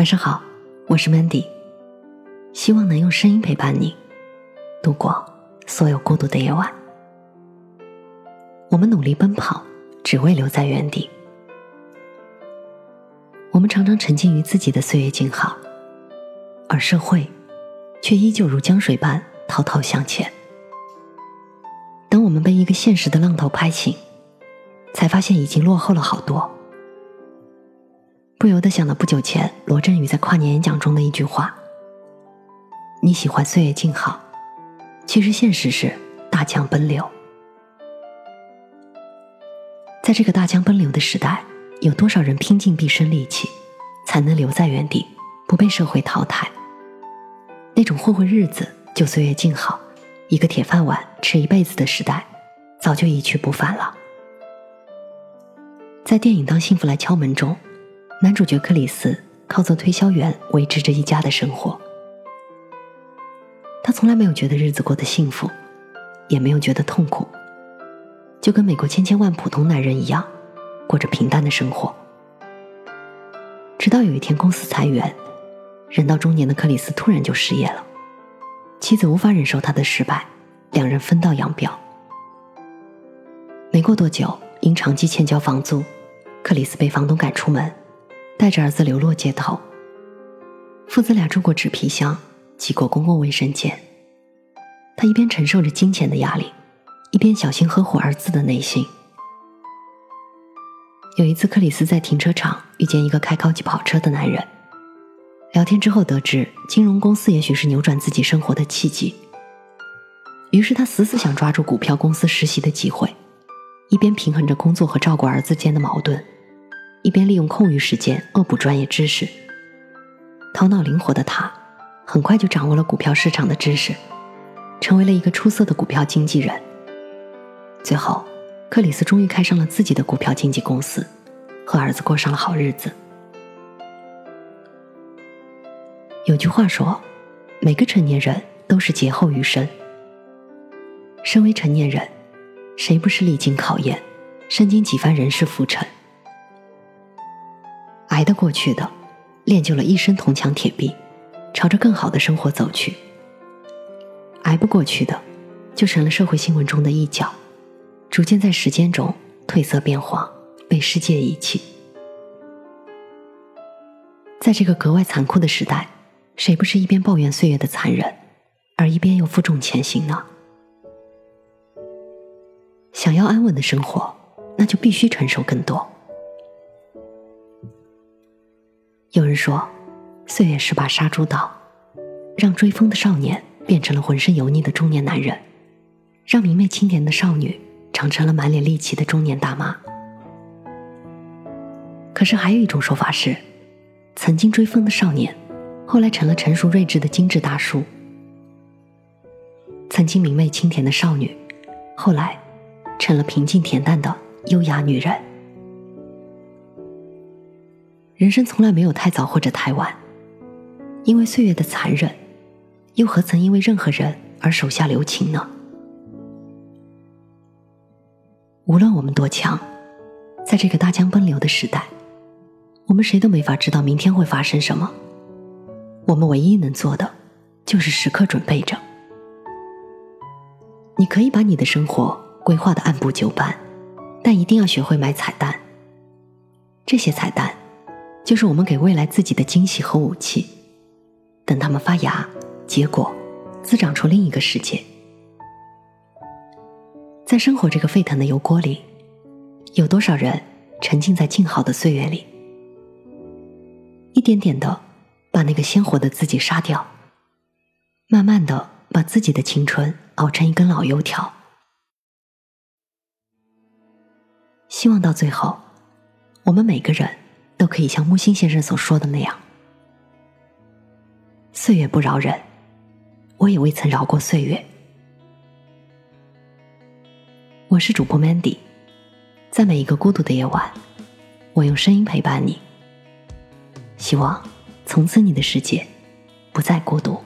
晚上好，我是 Mandy， 希望能用声音陪伴你度过所有孤独的夜晚。我们努力奔跑，只为留在原地。我们常常沉浸于自己的岁月静好，而社会却依旧如江水般滔滔向前。当我们被一个现实的浪头拍醒，才发现已经落后了好多。不由得想到不久前罗振宇在跨年演讲中的一句话：你喜欢岁月静好，其实现实是大江奔流。在这个大江奔流的时代，有多少人拼尽毕生力气才能留在原地，不被社会淘汰？那种混混日子就岁月静好，一个铁饭碗吃一辈子的时代早就一去不返了。在电影《当幸福来敲门》中，男主角克里斯靠做推销员维持着一家的生活。他从来没有觉得日子过得幸福，也没有觉得痛苦，就跟美国千万普通男人一样，过着平淡的生活。直到有一天公司裁员，人到中年的克里斯突然就失业了，妻子无法忍受他的失败，两人分道扬镳。没过多久，因长期欠交房租，克里斯被房东赶出门，带着儿子流落街头。父子俩住过纸皮箱，挤过公共卫生间。他一边承受着金钱的压力，一边小心呵护儿子的内心。有一次，克里斯在停车场遇见一个开高级跑车的男人，聊天之后得知金融公司也许是扭转自己生活的契机。于是他死想抓住股票公司实习的机会，一边平衡着工作和照顾儿子间的矛盾，一边利用空余时间恶补专业知识。头脑灵活的他很快就掌握了股票市场的知识，成为了一个出色的股票经纪人。最后克里斯终于开上了自己的股票经纪公司，和儿子过上了好日子。有句话说，每个成年人都是劫后余生。身为成年人，谁不是历经考验，身经几番人世浮沉？挨得过去的，练就了一身铜墙铁壁，朝着更好的生活走去；挨不过去的，就成了社会新闻中的一角，逐渐在时间中褪色变黄，被世界遗弃。在这个格外残酷的时代，谁不是一边抱怨岁月的残忍，而一边又负重前行呢？想要安稳的生活，那就必须承受更多。有人说，岁月是把杀猪刀，让追风的少年变成了浑身油腻的中年男人，让明媚清甜的少女长成了满脸戾气的中年大妈。可是还有一种说法是，曾经追风的少年，后来成了成熟睿智的精致大叔；曾经明媚清甜的少女，后来成了平静恬淡的优雅女人。人生从来没有太早或者太晚，因为岁月的残忍，又何曾因为任何人而手下留情呢？无论我们多强，在这个大江奔流的时代，我们谁都没法知道明天会发生什么。我们唯一能做的，就是时刻准备着。你可以把你的生活规划的按部就班，但一定要学会买彩蛋。这些彩蛋就是我们给未来自己的惊喜和武器，等它们发芽结果，滋长出另一个世界。在生活这个沸腾的油锅里，有多少人沉浸在静好的岁月里，一点点的把那个鲜活的自己杀掉，慢慢的把自己的青春熬成一根老油条。希望到最后，我们每个人都可以像木心先生所说的那样，岁月不饶人，我也未曾饶过岁月。我是主播 Mandy， 在每一个孤独的夜晚，我用声音陪伴你。希望从此你的世界不再孤独。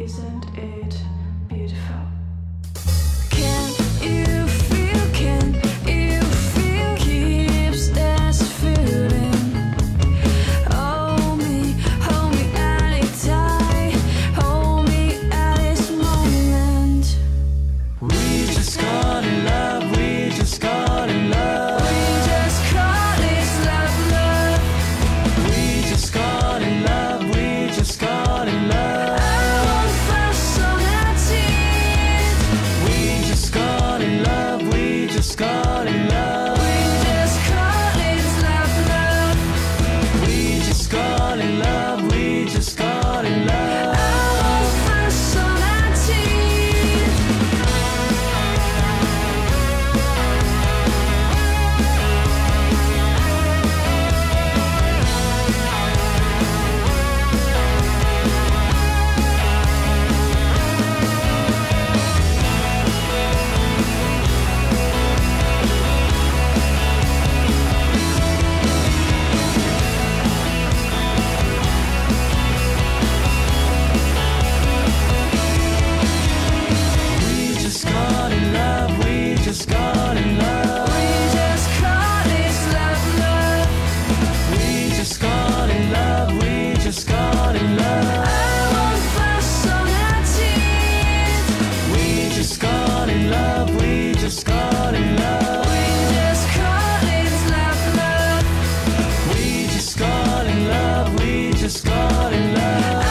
Isn't it beautiful? Can you feel keeps this feeling? Hold me at its time, hold me at its moment. We just got in love. We just got in love. I want personality. We just got in love. We just got in love. We just got in love. We just got in love. We just got in love. I want personality. We just got in love.